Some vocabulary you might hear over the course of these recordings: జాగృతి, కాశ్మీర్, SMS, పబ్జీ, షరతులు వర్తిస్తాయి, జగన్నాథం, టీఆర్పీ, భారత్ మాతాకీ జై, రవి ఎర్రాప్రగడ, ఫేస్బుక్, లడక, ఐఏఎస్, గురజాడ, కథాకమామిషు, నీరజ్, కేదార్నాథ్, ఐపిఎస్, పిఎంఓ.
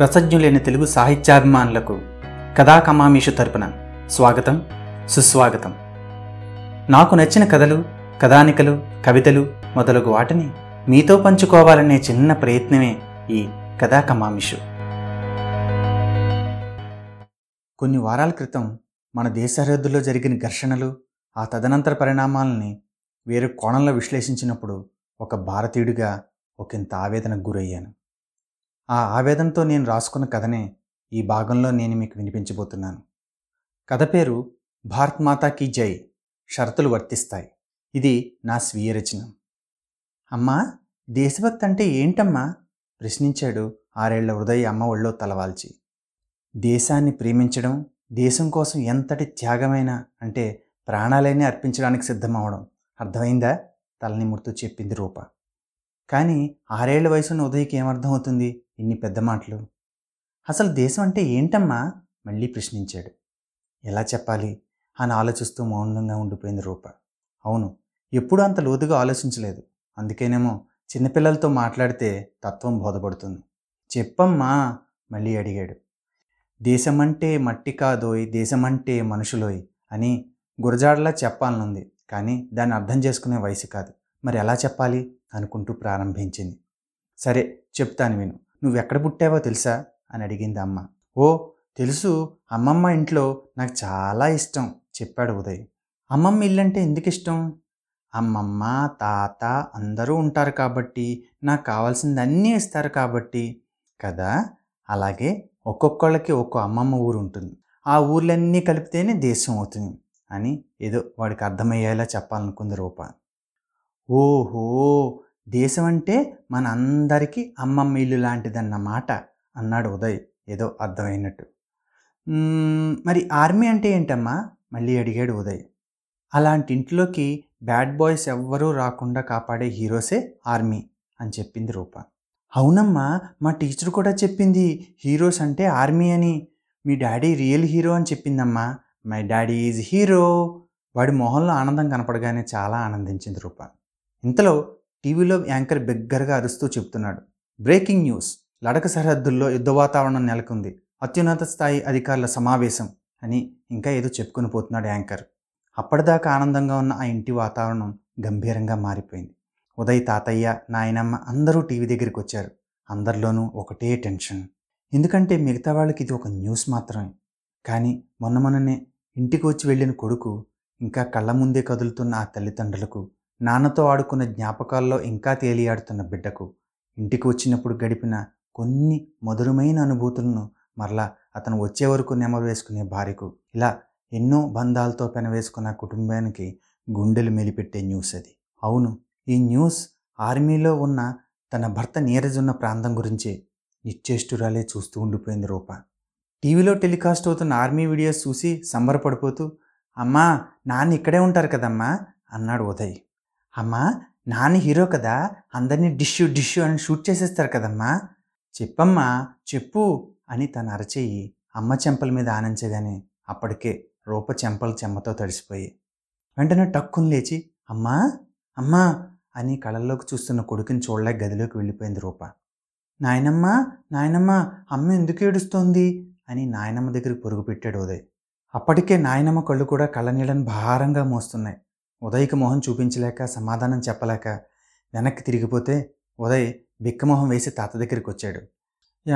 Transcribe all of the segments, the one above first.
రసజ్ఞులైన తెలుగు సాహిత్యాభిమానులకు కథాకమామిషు తరపున స్వాగతం, సుస్వాగతం. నాకు నచ్చిన కథలు, కథానికలు, కవితలు మొదలగు వాటిని మీతో పంచుకోవాలనే చిన్న ప్రయత్నమే ఈ కథాకమామిషు. కొన్ని వారాల క్రితం మన దేశ సరిహద్దుల్లో జరిగిన ఘర్షణలు, ఆ తదనంతర పరిణామాలని వేరే కోణంలో విశ్లేషించినప్పుడు ఒక భారతీయుడిగా ఒకంత ఆవేదనకు గురయ్యాను. ఆ ఆవేదనతో నేను రాసుకున్న కథనే ఈ భాగంలో నేను మీకు వినిపించబోతున్నాను. కథ పేరు భారత్ మాతాకీ జై, షరతులు వర్తిస్తాయి. ఇది నా స్వీయ రచన. అమ్మా, దేశభక్తి అంటే ఏంటమ్మా? ప్రశ్నించాడు 6 ఏళ్ల హృదయ అమ్మ ఒళ్ళో తలవాల్చి. దేశాన్ని ప్రేమించడం, దేశం కోసం ఎంతటి త్యాగమైనా అంటే ప్రాణాలైనా అర్పించడానికి సిద్ధమవడం, అర్థమైందా? తలనిమురుతూ చెప్పింది రూప. కానీ 6 ఏళ్ల వయసున్న ఉదయ్కి ఏమర్థం అవుతుంది ఇన్ని పెద్ద మాటలు? అసలు దేశం అంటే ఏంటమ్మా? మళ్ళీ ప్రశ్నించాడు. ఎలా చెప్పాలి అని ఆలోచిస్తూ మౌనంగా ఉండిపోయింది రూప. అవును, ఎప్పుడూ అంత లోతుగా ఆలోచించలేదు. అందుకేనేమో చిన్నపిల్లలతో మాట్లాడితే తత్వం బోధపడుతుంది. చెప్పమ్మా, మళ్ళీ అడిగాడు. దేశమంటే మట్టి కాదోయ్, దేశమంటే మనుషులోయ్ అని గురజాడలా చెప్పాలనుంది. కానీ దాన్ని అర్థం చేసుకునే వయసు కాదు. మరి ఎలా చెప్పాలి అనుకుంటూ ప్రారంభించింది. సరే చెప్తాను విను, నువ్వెక్కడ పుట్టావో తెలుసా అని అడిగింది అమ్మ. ఓ తెలుసు, అమ్మమ్మ ఇంట్లో నాకు చాలా ఇష్టం చెప్పాడు ఉదయ్. అమ్మమ్మ ఇల్లంటే ఎందుకు ఇష్టం? అమ్మమ్మ తాత అందరూ ఉంటారు కాబట్టి, నాకు కావాల్సింది అన్నీ ఇస్తారు కాబట్టి కదా. అలాగే ఒక్కొక్కళ్ళకి ఒక్కో అమ్మమ్మ ఊరు ఉంటుంది. ఆ ఊర్లన్నీ కలిపితేనే దేశం అవుతుంది అని ఏదో వాడికి అర్థమయ్యేలా చెప్పాలనుకుంది రూప. ఓహో, దేశం అంటే మన అందరికీ అమ్మమ్మ ఇల్లు లాంటిదన్నమాట అన్నాడు ఉదయ్ ఏదో అర్థమైనట్టు. మరి ఆర్మీ అంటే ఏంటమ్మా? మళ్ళీ అడిగాడు ఉదయ్. అలాంటి ఇంట్లోకి బ్యాడ్ బాయ్స్ ఎవ్వరూ రాకుండా కాపాడే హీరోసే ఆర్మీ అని చెప్పింది రూప. అవునమ్మా, మా టీచర్ కూడా చెప్పింది హీరోస్ అంటే ఆర్మీ అని. మీ డాడీ రియల్ హీరో అని చెప్పిందమ్మా. My daddy is hero. వాడి మొహంలో ఆనందం కనపడగానే చాలా ఆనందించింది రూప. ఇంతలో టీవీలో యాంకర్ బిగ్గరగా అరుస్తూ చెప్తున్నాడు, బ్రేకింగ్ న్యూస్, లడక సరిహద్దుల్లో యుద్ధ వాతావరణం నెలకొంది, అత్యున్నత స్థాయి అధికారుల సమావేశం అని ఇంకా ఏదో చెప్పుకుని పోతున్నాడు యాంకర్. అప్పటిదాకా ఆనందంగా ఉన్న ఆ ఇంటి వాతావరణం గంభీరంగా మారిపోయింది. ఉదయ్ తాతయ్య, నాయనమ్మ అందరూ టీవీ దగ్గరికి వచ్చారు. అందరిలోనూ ఒకటే టెన్షన్. ఎందుకంటే మిగతా వాళ్ళకి ఇది ఒక న్యూస్ మాత్రమే. కానీ మొన్ననే ఇంటికి వచ్చి వెళ్ళిన కొడుకు, ఇంకా కళ్ళ ముందే కదులుతున్న ఆ తల్లిదండ్రులకు, నాన్నతో ఆడుకున్న జ్ఞాపకాల్లో ఇంకా తేలియాడుతున్న బిడ్డకు, ఇంటికి వచ్చినప్పుడు గడిపిన కొన్ని మధురమైన అనుభూతులను మరలా అతను వచ్చే వరకు నెమరు వేసుకునే భార్యకు, ఇలా ఎన్నో బంధాలతో పెనవేసుకున్న కుటుంబానికి గుండెలు మెలిపెట్టే న్యూస్ అది. అవును, ఈ న్యూస్ ఆర్మీలో ఉన్న తన భర్త నీరజ్ ఉన్న ప్రాంతం గురించే. నిశ్చేష్టురాలే చూస్తూ ఉండిపోయింది రూప. టీవీలో టెలికాస్ట్ అవుతున్న ఆర్మీ వీడియోస్ చూసి సంబరపడిపోతూ, అమ్మా నాన్న ఇక్కడే ఉంటారు కదమ్మా అన్నాడు ఉదయ్. అమ్మా నాన్న హీరో కదా, అందరినీ డిష్యు డిష్యు అని షూట్ చేసేస్తారు కదమ్మా. చెప్పమ్మా చెప్పు అని తన అరచేయి అమ్మ చెంపల మీద ఆనించగానే అప్పటికే రూప చెంపలు చెమ్మతో తడిసిపోయి వెంటనే టక్కుని లేచి అమ్మా అమ్మా అని కళ్ళల్లోకి చూస్తున్న కొడుకుని చూడలేక గదిలోకి వెళ్ళిపోయింది రూప. నాయనమ్మ నాయనమ్మ, అమ్మ ఎందుకు ఏడుస్తోంది అని నాయనమ్మ దగ్గరికి పొరుగు పెట్టాడు ఉదయ్. అప్పటికే నాయనమ్మ కళ్ళు కూడా కళ్ళనీళ్ళని భారంగా మోస్తున్నాయి. ఉదయ్కి మొహం చూపించలేక సమాధానం చెప్పలేక వెనక్కి తిరిగిపోతే ఉదయ్ బిక్కమొహం వేసి తాత దగ్గరికి వచ్చాడు.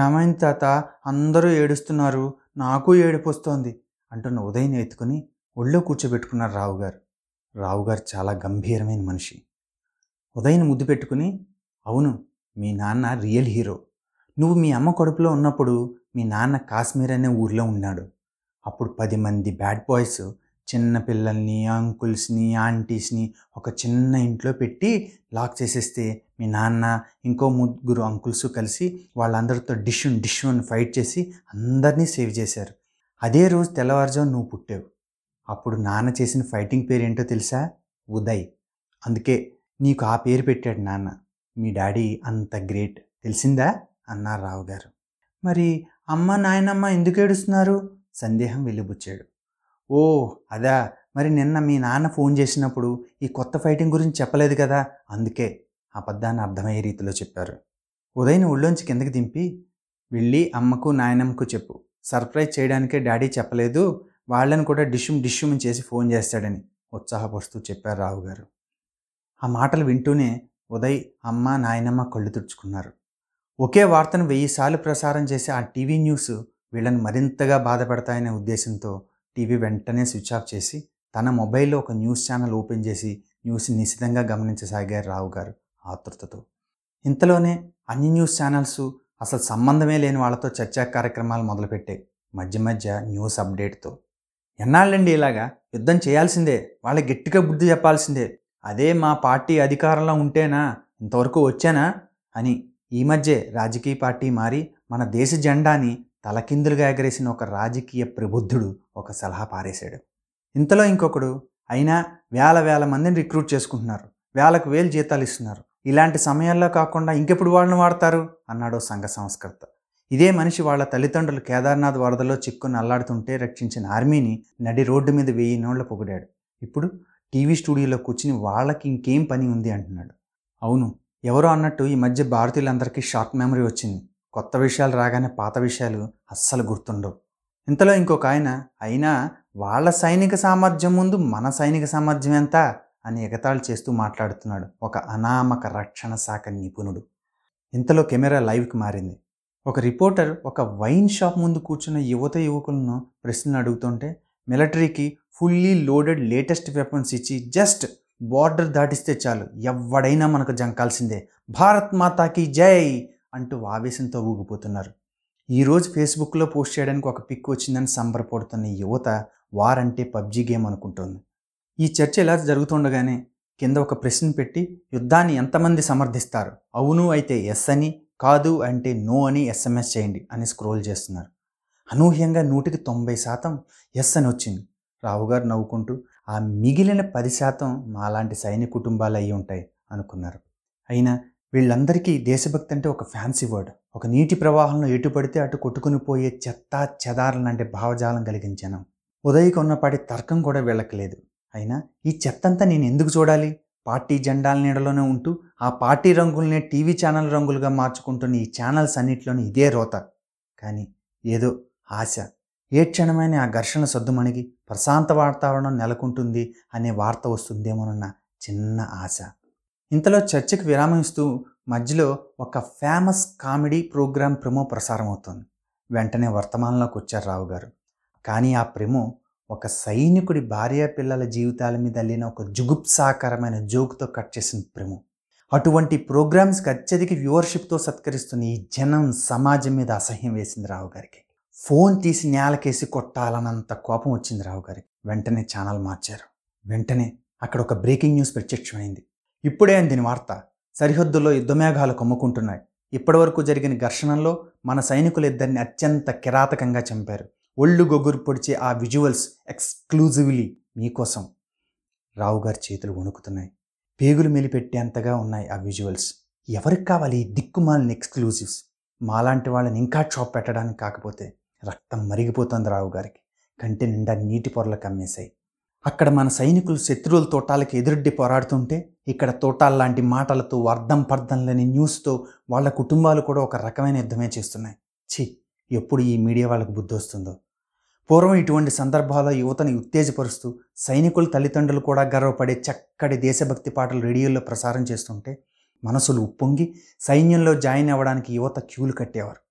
ఏమైంది తాత, అందరూ ఏడుస్తున్నారు, నాకు ఏడుపొస్తోంది అంటున్న ఉదయ్ని ఎత్తుకుని ఒళ్ళో కూర్చోబెట్టుకున్నారు రావుగారు. రావుగారు చాలా గంభీరమైన మనిషి. ఉదయ్ని ముద్దు పెట్టుకుని, అవును మీ నాన్న రియల్ హీరో. నువ్వు మీ అమ్మ కడుపులో ఉన్నప్పుడు మీ నాన్న కాశ్మీర్ అనే ఊర్లో ఉన్నాడు. అప్పుడు 10 మంది బ్యాడ్ బాయ్స్ చిన్నపిల్లల్ని, అంకుల్స్ని, ఆంటీస్ని ఒక చిన్న ఇంట్లో పెట్టి లాక్ చేసేస్తే మీ నాన్న ఇంకో 3 అంకుల్స్ కలిసి వాళ్ళందరితో డిష్యూన్ ఫైట్ చేసి అందరినీ సేవ్ చేశారు. అదే రోజు తెల్లవారుజాము నువ్వు పుట్టావు. అప్పుడు నాన్న చేసిన ఫైటింగ్ పేరేంటో తెలుసా? ఉదయ్. అందుకే నీకు ఆ పేరు పెట్టాడు నాన్న. మీ డాడీ అంత గ్రేట్, తెలిసిందా అన్నారు రావుగారు. మరి అమ్మ నాయనమ్మ ఎందుకు ఏడుస్తున్నారు? సందేహం వెలిబుచ్చాడు. ఓ అదా, మరి నిన్న మీ నాన్న ఫోన్ చేసినప్పుడు ఈ కొత్త ఫైటింగ్ గురించి చెప్పలేదు కదా, అందుకే అబద్ధాన్ని అర్థమయ్యే రీతిలో చెప్పారు. ఉదయ్ని ఒళ్ళోంచి కిందకి దింపి, వెళ్ళి అమ్మకు నాయనమ్మకు చెప్పు, సర్ప్రైజ్ చేయడానికే డాడీ చెప్పలేదు, వాళ్ళని కూడా డిష్యూమ్ చేసి ఫోన్ చేస్తాడని ఉత్సాహపరుస్తూ చెప్పారు రావు గారు. ఆ మాటలు వింటూనే ఉదయ్, అమ్మ, నాయనమ్మ కళ్ళు తుడుచుకున్నారు. ఒకే వార్తను 1000 సార్లు ప్రసారం చేసే ఆ టీవీ న్యూస్ వీళ్ళని మరింతగా బాధపెడతాయనే ఉద్దేశంతో టీవీ వెంటనే స్విచ్ ఆఫ్ చేసి తన మొబైల్లో ఒక న్యూస్ ఛానల్ ఓపెన్ చేసి న్యూస్ నిశితంగా గమనించసాగారు రావు గారు ఆతృతతో. ఇంతలోనే అన్ని న్యూస్ ఛానల్స్ అసలు సంబంధమే లేని వాళ్ళతో చర్చా కార్యక్రమాలు మొదలుపెట్టాయి మధ్య మధ్య న్యూస్ అప్డేట్తో. ఎన్నాళ్ళండి ఇలాగా, యుద్ధం చేయాల్సిందే, వాళ్ళకి గట్టిగా బుద్ధి చెప్పాల్సిందే, అదే మా పార్టీ అధికారంలో ఉంటేనా ఇంతవరకు వచ్చానా అని ఈ మధ్య రాజకీయ పార్టీ మారి మన దేశ జెండాని తలకిందులుగా ఎగరేసిన ఒక రాజకీయ ప్రబుద్ధుడు ఒక సలహా పారేశాడు. ఇంతలో ఇంకొకడు, అయినా వేల మందిని రిక్రూట్ చేసుకుంటున్నారు, 1000కు 1000 జీతాలు ఇస్తున్నారు, ఇలాంటి సమయాల్లో కాకుండా ఇంకెప్పుడు వాళ్ళని వాడతారు అన్నాడు సంఘ సంస్కర్త. ఇదే మనిషి వాళ్ళ తల్లిదండ్రులు కేదార్నాథ్ వరదలో చిక్కుని అల్లాడుతుంటే రక్షించిన ఆర్మీని నడి రోడ్డు మీద 1000 నోళ్ల పొగిడాడు. ఇప్పుడు టీవీ స్టూడియోలో కూర్చుని వాళ్ళకి ఇంకేం పని ఉంది అంటున్నాడు. అవును, ఎవరో అన్నట్టు ఈ మధ్య భారతీయులందరికీ షార్ట్ మెమరీ వచ్చింది. కొత్త విషయాలు రాగానే పాత విషయాలు అస్సలు గుర్తుండవు. ఇంతలో ఇంకొక ఆయన, అయినా వాళ్ళ సైనిక సామర్థ్యం ముందు మన సైనిక సామర్థ్యం ఎంత అని ఎగతాళి చేస్తూ మాట్లాడుతున్నాడు ఒక అనామక రక్షణ శాఖ నిపుణుడు. ఇంతలో కెమెరా లైవ్కి మారింది. ఒక రిపోర్టర్ ఒక వైన్ షాప్ ముందు కూర్చున్న యువకులను ప్రశ్నలు అడుగుతుంటే మిలిటరీకి ఫుల్లీ లోడెడ్ లేటెస్ట్ వెపన్స్ ఇచ్చి జస్ట్ బార్డర్ దాటిస్తే చాలు ఎవడైనా మనకు జంకాల్సిందే, భారత్ మాతాకీ జై అంటూ ఆవేశంతో ఊగిపోతున్నారు. ఈరోజు ఫేస్బుక్లో పోస్ట్ చేయడానికి ఒక పిక్ వచ్చిందని సంబరపడుతున్న యువత వారంటే పబ్జీ గేమ్ అనుకుంటోంది. ఈ చర్చ ఇలా జరుగుతుండగానే కింద ఒక ప్రశ్న పెట్టి యుద్ధాన్ని ఎంతమంది సమర్థిస్తారు, అవును అయితే ఎస్ అని, కాదు అంటే నో అని SMS చేయండి అని స్క్రోల్ చేస్తున్నారు. అనూహ్యంగా 190% ఎస్ అని వచ్చింది. రావుగారు నవ్వుకుంటూ, ఆ మిగిలిన 10% మాలాంటి సైనిక కుటుంబాలు అయి ఉంటాయి అనుకున్నారు. అయినా వీళ్ళందరికీ దేశభక్తి అంటే ఒక ఫ్యాన్సీ వర్డ్, ఒక నీటి ప్రవాహంలో ఎటుపడితే అటు కొట్టుకుని పోయే చెత్తా చెదారులంటే భావజాలం కలిగించాను. ఉదయకు ఉన్నపాటి తర్కం కూడా వీళ్ళకలేదు. అయినా ఈ చెత్తంతా నేను ఎందుకు చూడాలి, పార్టీ జెండాల నీడలోనే ఉంటూ ఆ పార్టీ రంగులనే టీవీ ఛానల్ రంగులుగా మార్చుకుంటున్న ఈ ఛానల్స్ అన్నింటిలోనూ ఇదే రోత. కానీ ఏదో ఆశ, ఏ క్షణమైన ఆ ఘర్షణ సద్దుమణిగి ప్రశాంత వాతావరణం నెలకొంటుంది అనే వార్త వస్తుందేమోనన్న చిన్న ఆశ. ఇంతలో చర్చకు విరామం ఇస్తూ మధ్యలో ఒక ఫేమస్ కామెడీ ప్రోగ్రాం ప్రెమో ప్రసారం అవుతుంది. వెంటనే వర్తమానంలోకి వచ్చారు రావు గారు. కానీ ఆ ప్రెమో ఒక సైనికుడి భార్య పిల్లల జీవితాల మీద అల్లిన ఒక జుగుప్సాకరమైన జోక్తో కట్ చేసిన ప్రెమో. అటువంటి ప్రోగ్రామ్స్కి అత్యధిక వ్యూవర్షిప్తో సత్కరిస్తున్న ఈ జనం సమాజం మీద అసహ్యం వేసింది రావు గారికి. ఫోన్ తీసి నేలకేసి కొట్టాలన్నంత కోపం వచ్చింది రావు గారికి. వెంటనే ఛానల్ మార్చారు. వెంటనే అక్కడ ఒక బ్రేకింగ్ న్యూస్ ప్రత్యక్షమైంది. ఇప్పుడే అందిన వార్త, సరిహద్దులో యుద్ధమేఘాలు కమ్ముకుంటున్నాయి, ఇప్పటివరకు జరిగిన ఘర్షణల్లో మన సైనికులిద్దరిని అత్యంత కిరాతకంగా చంపారు, ఒళ్ళు గొగ్గురు పొడిచే ఆ విజువల్స్ ఎక్స్క్లూజివ్లీ మీకోసం. రావుగారి చేతులు వణుకుతున్నాయి, పేగులు మెలిపెట్టేంతగా ఉన్నాయి ఆ విజువల్స్. ఎవరికి కావాలి ఈ దిక్కుమాలిన ఎక్స్క్లూజివ్స్? మాలాంటి వాళ్ళని ఇంకా షాప్ పెట్టడానికి కాకపోతే. రక్తం మరిగిపోతుంది రావుగారికి, కంటి నిండా నీటి పొరలు కమ్మేశాయి. అక్కడ మన సైనికులు శత్రువుల తోటాలకు ఎదురొడ్డి పోరాడుతుంటే ఇక్కడ తోటాల్లాంటి మాటలతో అర్థం పర్థం లేని న్యూస్తో వాళ్ళ కుటుంబాలు కూడా ఒక రకమైన యుద్ధమే చేస్తున్నాయి. ఛీ, ఎప్పుడు ఈ మీడియా వాళ్ళకు బుద్ధి వస్తుందో. పూర్వం ఇటువంటి సందర్భాల్లో యువతను ఉత్తేజపరుస్తూ సైనికుల తల్లిదండ్రులు కూడా గర్వపడే చక్కటి దేశభక్తి పాటలు రేడియోలో ప్రసారం చేస్తుంటే మనసులు ఉప్పొంగి సైన్యంలో జాయిన్ అవ్వడానికి యువత క్యూలు కట్టేవారు.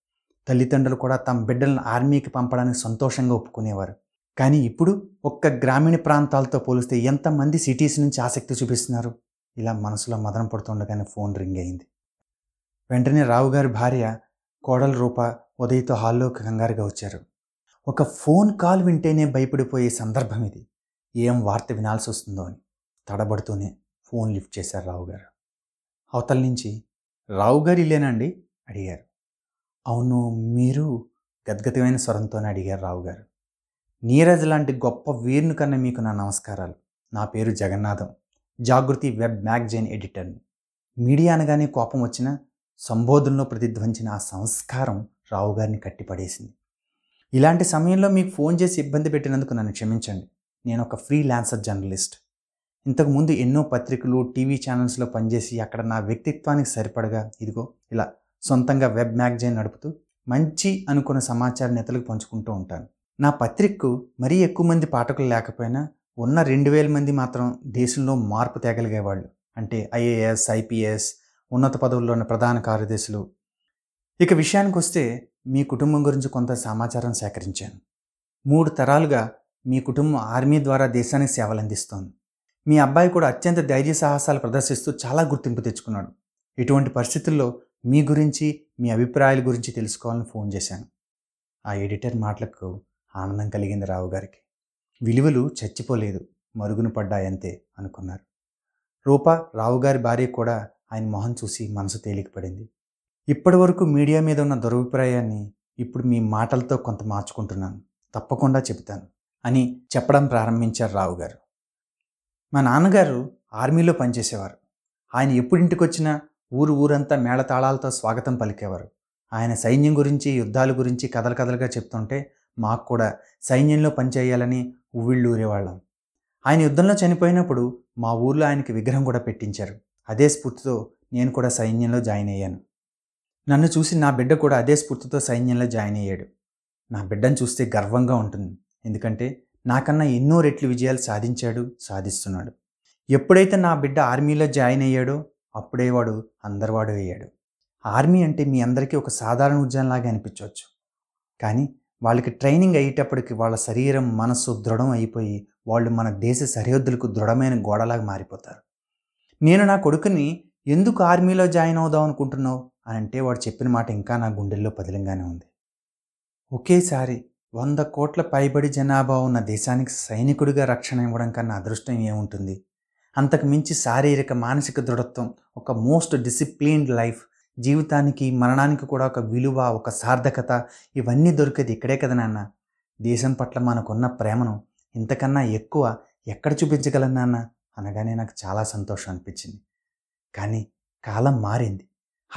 తల్లిదండ్రులు కూడా తమ బిడ్డలను ఆర్మీకి పంపడానికి సంతోషంగా ఒప్పుకునేవారు. కానీ ఇప్పుడు ఒక్క గ్రామీణ ప్రాంతాలతో పోలిస్తే ఎంతమంది సిటీస్ నుంచి ఆసక్తి చూపిస్తున్నారు? ఇలా మనసులో మదన పడుతుండగానే ఫోన్ రింగ్ అయింది. వెంటనే రావుగారి భార్య కోడల రూప ఉదయ్తో హాల్లో కంగారుగా వచ్చారు. ఒక ఫోన్ కాల్ వింటేనే భయపడిపోయే సందర్భం ఇది, ఏం వార్త వినాల్సి వస్తుందో అని తడబడుతూనే ఫోన్ లిఫ్ట్ చేశారు రావుగారు. అవతల నుంచి, రావుగారు ఇల్లేనండి అడిగారు. అవును మీరు, గద్గతమైన స్వరంతోనే అడిగారు రావుగారు. నీరజ్ లాంటి గొప్ప వీరుని కన్నా మీకు నా నమస్కారాలు. నా పేరు జగన్నాథం, జాగృతి వెబ్ మ్యాగజైన్ ఎడిటర్ని. మీడియా అనగానే కోపం వచ్చిన సంబోధనలో ప్రతిధ్వనించిన ఆ సంస్కారం రావు గారిని కట్టిపడేసింది. ఇలాంటి సమయంలో మీకు ఫోన్ చేసి ఇబ్బంది పెట్టినందుకు నన్ను క్షమించండి. నేను ఒక ఫ్రీలాన్సర్ జర్నలిస్ట్. ఇంతకుముందు ఎన్నో పత్రికలు టీవీ ఛానల్స్లో పనిచేసి అక్కడ నా వ్యక్తిత్వానికి సరిపడగా ఇదిగో ఇలా సొంతంగా వెబ్ మ్యాగజైన్ నడుపుతూ మంచి అనుకున్న సమాచారం నేతలకు పంచుకుంటూ ఉంటాను. నా పత్రికకు మరీ ఎక్కువ మంది పాఠకులు లేకపోయినా ఉన్న 2000 మంది మాత్రం దేశంలో మార్పు తేగలిగేవాళ్ళు. అంటే ఐఏఎస్, ఐపిఎస్, ఉన్నత పదవుల్లో ఉన్న ప్రధాన కార్యదర్శులు. ఇక విషయానికి వస్తే మీ కుటుంబం గురించి కొంత సమాచారం సేకరించాను. 3 తరాలుగా మీ కుటుంబం ఆర్మీ ద్వారా దేశానికి సేవలు అందిస్తోంది. మీ అబ్బాయి కూడా అత్యంత ధైర్య సాహసాలు ప్రదర్శిస్తూ చాలా గుర్తింపు తెచ్చుకున్నాడు. ఇటువంటి పరిస్థితుల్లో మీ గురించి, మీ అభిప్రాయాల గురించి తెలుసుకోవాలని ఫోన్ చేశాను. ఆ ఎడిటర్ మాటలకు ఆనందం కలిగింది రావు గారికి. విలువలు చచ్చిపోలేదు, మరుగున పడ్డాయంతే అనుకున్నారు. రూప, రావుగారి భార్య కూడా ఆయన మొహం చూసి మనసు తేలికపడింది. ఇప్పటి వరకు మీడియా మీద ఉన్న దురభిప్రాయాన్ని ఇప్పుడు మీ మాటలతో కొంత మార్చుకుంటున్నాను, తప్పకుండా చెబుతాను అని చెప్పడం ప్రారంభించారు రావు గారు. మా నాన్నగారు ఆర్మీలో పనిచేసేవారు. ఆయన ఎప్పుడింటికి వచ్చినా ఊరంతా మేళతాళాలతో స్వాగతం పలికేవారు. ఆయన సైన్యం గురించి, యుద్ధాల గురించి కథలుగా చెప్తుంటే మాకు కూడా సైన్యంలో పనిచేయాలని ఉవ్విళ్ళూరేవాళ్ళం. ఆయన యుద్ధంలో చనిపోయినప్పుడు మా ఊర్లో ఆయనకి విగ్రహం కూడా పెట్టించారు. అదే స్ఫూర్తితో నేను కూడా సైన్యంలో జాయిన్ అయ్యాను. నన్ను చూసి నా బిడ్డ కూడా అదే స్ఫూర్తితో సైన్యంలో జాయిన్ అయ్యాడు. నా బిడ్డను చూస్తే గర్వంగా ఉంటుంది, ఎందుకంటే నాకన్నా ఎన్నో రెట్లు విజయాలు సాధించాడు, సాధిస్తున్నాడు. ఎప్పుడైతే నా బిడ్డ ఆర్మీలో జాయిన్ అయ్యాడో అప్పుడే వాడు అందరివాడు అయ్యాడు. ఆర్మీ అంటే మీ అందరికీ ఒక సాధారణ ఉద్యోగంలాగా అనిపించవచ్చు, కానీ వాళ్ళకి ట్రైనింగ్ అయ్యేటప్పటికి వాళ్ళ శరీరం, మనస్సు దృఢం అయిపోయి వాళ్ళు మన దేశ సరిహద్దులకు దృఢమైన గోడలాగా మారిపోతారు. నేను నా కొడుకుని ఎందుకు ఆర్మీలో జాయిన్ అవుదాం అనుకుంటున్నావు అని అంటే వాడు చెప్పిన మాట ఇంకా నా గుండెల్లో పదిలంగానే ఉంది. ఒకేసారి 100 కోట్ల పైబడి జనాభా ఉన్న దేశానికి సైనికుడిగా రక్షణ ఇవ్వడం కన్నా అదృష్టం ఏముంటుంది? అంతకుమించి శారీరక, మానసిక దృఢత్వం, ఒక మోస్ట్ డిసిప్లిన్డ్ లైఫ్, జీవితానికి మరణానికి కూడా ఒక విలువ, ఒక సార్థకత, ఇవన్నీ దొరికేది ఇక్కడే కదా నాన్న. దేశం పట్ల మనకున్న ప్రేమను ఇంతకన్నా ఎక్కువ ఎక్కడ చూపించగలను నాన్న అనగానే నాకు చాలా సంతోషం అనిపించింది. కానీ కాలం మారింది.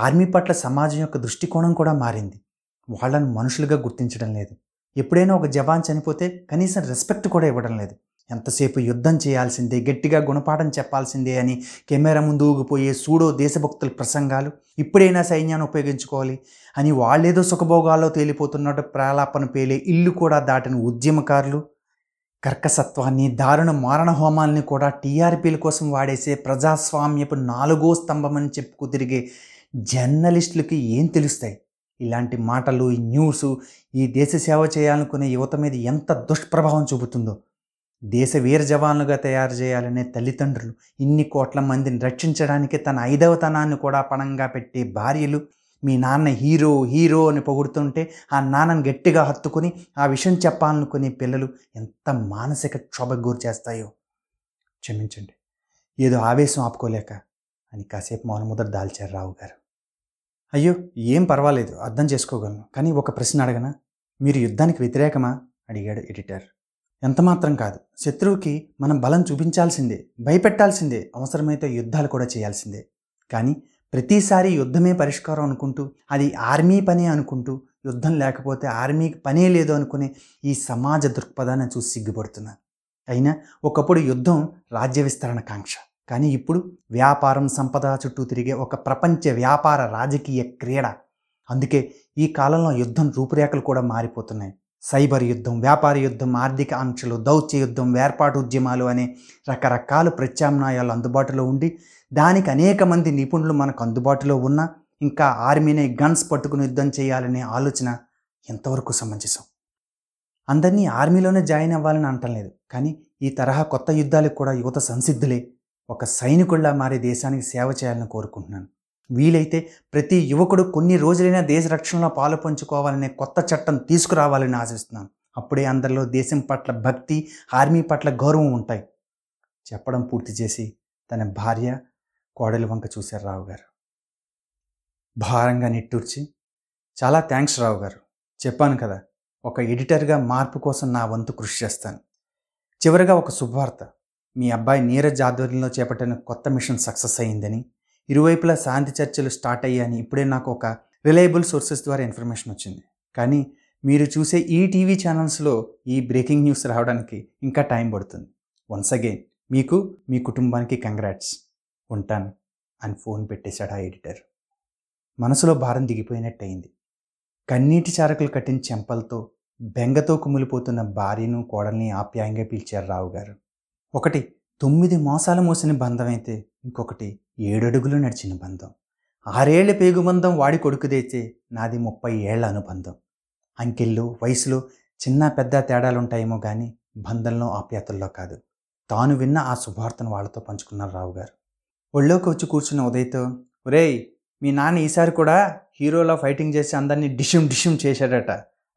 ఆర్మీ పట్ల సమాజం యొక్క దృష్టికోణం కూడా మారింది. వాళ్ళను మనుషులుగా గుర్తించడం లేదు. ఎప్పుడైనా ఒక జవాన్ చనిపోతే కనీసం రెస్పెక్ట్ కూడా ఇవ్వడం లేదు. ఎంతసేపు యుద్ధం చేయాల్సిందే, గట్టిగా గుణపాఠం చెప్పాల్సిందే అని కెమెరా ముందు ఊగిపోయే సూడో దేశభక్తుల ప్రసంగాలు, ఇప్పుడైనా సైన్యాన్ని ఉపయోగించుకోవాలి అని వాళ్ళేదో సుఖభోగాల్లో తేలిపోతున్నట్టు ప్రాలాపన పేలే ఇల్లు కూడా దాటిన ఉద్యమకారులు, కర్కసత్వాన్ని, దారుణ మారణ హోమాల్ని కూడా టీఆర్పీల కోసం వాడేసే ప్రజాస్వామ్యపు 4వ స్తంభం అని చెప్పుకు తిరిగే జర్నలిస్టులకి ఏం తెలుస్తాయి? ఇలాంటి మాటలు, ఈ న్యూస్ ఈ దేశ సేవ చేయాలనుకునే యువత మీద ఎంత దుష్ప్రభావం చూపుతుందో. దేశ వీర జవాన్లుగా తయారు చేయాలనే తల్లిదండ్రులు, ఇన్ని కోట్ల మందిని రక్షించడానికి తన 5వ తనాన్ని కూడా పణంగా పెట్టే భార్యలు, మీ నాన్న హీరో హీరో అని పొగుడుతుంటే ఆ నాన్నని గట్టిగా హత్తుకుని ఆ విషయం చెప్పాలనుకునే పిల్లలు ఎంత మానసిక క్షోభకు గురి చేస్తాయో. క్షమించండి, ఏదో ఆవేశం ఆపుకోలేక అని కాసేపు మౌనముద్ర దాల్చారు రావు గారు. అయ్యో ఏం పర్వాలేదు, అర్థం చేసుకోగలను, కానీ ఒక ప్రశ్న అడగనా? మీరు యుద్ధానికి వ్యతిరేకమా అడిగాడు ఎడిటర్. ఎంతమాత్రం కాదు, శత్రువుకి మనం బలం చూపించాల్సిందే, భయపెట్టాల్సిందే, అవసరమైతే యుద్ధాలు కూడా చేయాల్సిందే. కానీ ప్రతిసారి యుద్ధమే పరిష్కారం అనుకుంటూ, అది ఆర్మీ పనే అనుకుంటూ, యుద్ధం లేకపోతే ఆర్మీకి పనే లేదు అనుకునే ఈ సమాజ దృక్పథాన్ని చూసి సిగ్గుపడుతున్నాను. అయినా ఒకప్పుడు యుద్ధం రాజ్య విస్తరణ కాంక్ష, కానీ ఇప్పుడు వ్యాపారం, సంపద చుట్టూ తిరిగే ఒక ప్రపంచ వ్యాపార రాజకీయ క్రీడ. అందుకే ఈ కాలంలో యుద్ధం రూపురేఖలు కూడా మారిపోతున్నాయి. సైబర్ యుద్ధం, వ్యాపార యుద్ధం, ఆర్థిక ఆంక్షలు, దౌత్య యుద్ధం, వేర్పాటు ఉద్యమాలు అనే రకరకాల ప్రత్యామ్నాయాలు అందుబాటులో ఉండి దానికి అనేక మంది నిపుణులు మనకు అందుబాటులో ఉన్నా ఇంకా ఆర్మీనే గన్స్ పట్టుకుని యుద్ధం చేయాలనే ఆలోచన ఎంతవరకు సమంజసం? అందరినీ ఆర్మీలోనే జాయిన్ అవ్వాలని అనటం లేదు, కానీ ఈ తరహా కొత్త యుద్ధాలకు కూడా యువత సంసిద్ధులే ఒక సైనికుల్లా మారి దేశానికి సేవ చేయాలని కోరుకుంటున్నాను. వీలైతే ప్రతి యువకుడు కొన్ని రోజులైనా దేశ రక్షణలో పాలు పంచుకోవాలనే కొత్త చట్టం తీసుకురావాలని ఆశిస్తున్నాను. అప్పుడే అందరిలో దేశం పట్ల భక్తి, ఆర్మీ పట్ల గౌరవం ఉంటాయి. చెప్పడం పూర్తి చేసి తన భార్య, కోడలి వంక చూశారు రావు గారు. భారంగా నిట్టూర్చి, చాలా థ్యాంక్స్ రావు గారు, చెప్పాను కదా ఒక ఎడిటర్గా మార్పు కోసం నా వంతు కృషి చేస్తాను. చివరిగా ఒక శుభవార్త, మీ అబ్బాయి నీరజ్ ఆధ్వర్యంలో చేపట్టిన కొత్త మిషన్ సక్సెస్ అయ్యిందని, ఇరువైపులా శాంతి చర్చలు స్టార్ట్ అయ్యాయని ఇప్పుడే నాకు ఒక రిలయబుల్ సోర్సెస్ ద్వారా ఇన్ఫర్మేషన్ వచ్చింది. కానీ మీరు చూసే ఈ టీవీ ఛానల్స్లో ఈ బ్రేకింగ్ న్యూస్ రావడానికి ఇంకా టైం పడుతుంది. వన్స్ అగైన్ మీకు, మీ కుటుంబానికి కంగ్రాట్స్, ఉంటాను అని ఫోన్ పెట్టేశాడు ఆ ఎడిటర్. మనసులో భారం దిగిపోయినట్టయింది. కన్నీటి చారకులు కట్టిన చెంపలతో బెంగతో కుమిలిపోతున్న భార్యను కోడల్ని ఆప్యాయంగా పిలిచారు రావు గారు. ఒకటి 9 మోసాలు మోసిన బంధమైతే, ఇంకొకటి 7 అడుగులు నడిచిన బంధం. 6 ఏళ్ల పేగుబంధం వాడి కొడుకుదైతే, నాది 30 ఏళ్ల అనుబంధం. అంకెళ్ళు వయసులో చిన్న పెద్ద తేడాలుంటాయేమో కానీ బంధంలో ఆప్యాతల్లో కాదు. తాను విన్న ఆ శుభార్తను వాళ్ళతో పంచుకున్నారు రావు గారు. ఒళ్ళోకి వచ్చి కూర్చున్న ఉదయ్తో, ఒరేయ్ మీ నాన్న ఈసారి కూడా హీరోలో ఫైటింగ్ చేసి అందరినీ డిషుమ్ డిషుమ్ చేశాడట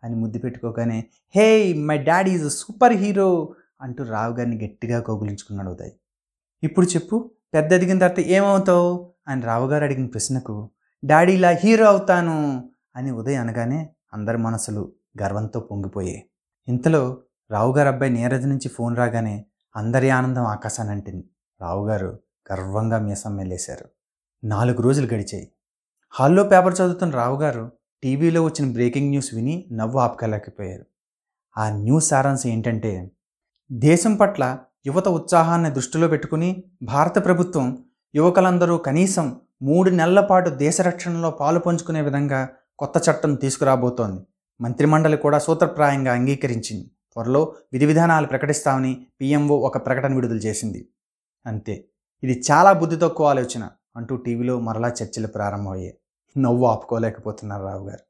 అని ముద్దు పెట్టుకోగానే, hey my daddy is super hero అంటూ రావు గారిని గట్టిగా కౌగులించుకున్నాడు ఉదయ్. ఇప్పుడు చెప్పు, పెద్ద ఎదిగిన తర్వాత ఏమవుతావు అని రావుగారు అడిగిన ప్రశ్నకు, డాడీలా హీరో అవుతాను అని ఉదయ్ అనగానే అందరి మనసులు గర్వంతో పొంగిపోయాయి. ఇంతలో రావుగారు అబ్బాయి నీరజ్ నుంచి ఫోన్ రాగానే అందరి ఆనందం ఆకాశాన్ని అంటింది. రావుగారు గర్వంగా మీసం మేలేశారు. 4 రోజులు గడిచాయి. హాల్లో పేపర్ చదువుతున్న రావుగారు టీవీలో వచ్చిన బ్రేకింగ్ న్యూస్ విని నవ్వు ఆపుకోలేకపోయారు. ఆ న్యూస్ సారాంశం ఏంటంటే, దేశం పట్ల యువత ఉత్సాహాన్ని దృష్టిలో పెట్టుకుని భారత ప్రభుత్వం యువకులందరూ కనీసం 3 నెలల పాటు దేశ రక్షణలో పాలు పంచుకునే విధంగా కొత్త చట్టం తీసుకురాబోతోంది. మంత్రిమండలి కూడా సూత్రప్రాయంగా అంగీకరించింది. త్వరలో విధి విధానాలు ప్రకటిస్తామని పిఎంఓ ఒక ప్రకటన విడుదల చేసింది. అంతే, ఇది చాలా బుద్ధి తక్కువ ఆలోచన అంటూ టీవీలో మరలా చర్చలు ప్రారంభమయ్యాయి. నవ్వు ఆపుకోలేకపోతున్నారు రావుగారు.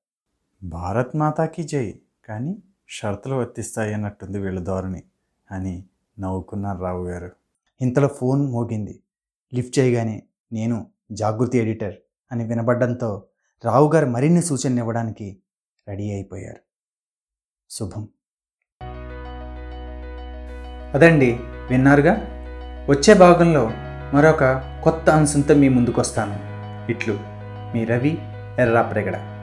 భారత్ మాతాకీ జై కానీ షరతులు వర్తిస్తాయి అన్నట్టుంది వీళ్ళ ధోరణి అని నవ్వుకున్నారు రావుగారు. ఇంతలో ఫోన్ మోగింది. లిఫ్ట్ చేయగానే నేను జాగృతి ఎడిటర్ అని వినబడడంతో రావుగారు మరిన్ని సూచనలు ఇవ్వడానికి రెడీ అయిపోయారు. శుభం. అదండి, విన్నారుగా. వచ్చే భాగంలో మరొక కొత్త అంశంతో మీ ముందుకొస్తాను. ఇట్లు మీ రవి ఎర్రాప్రగడ.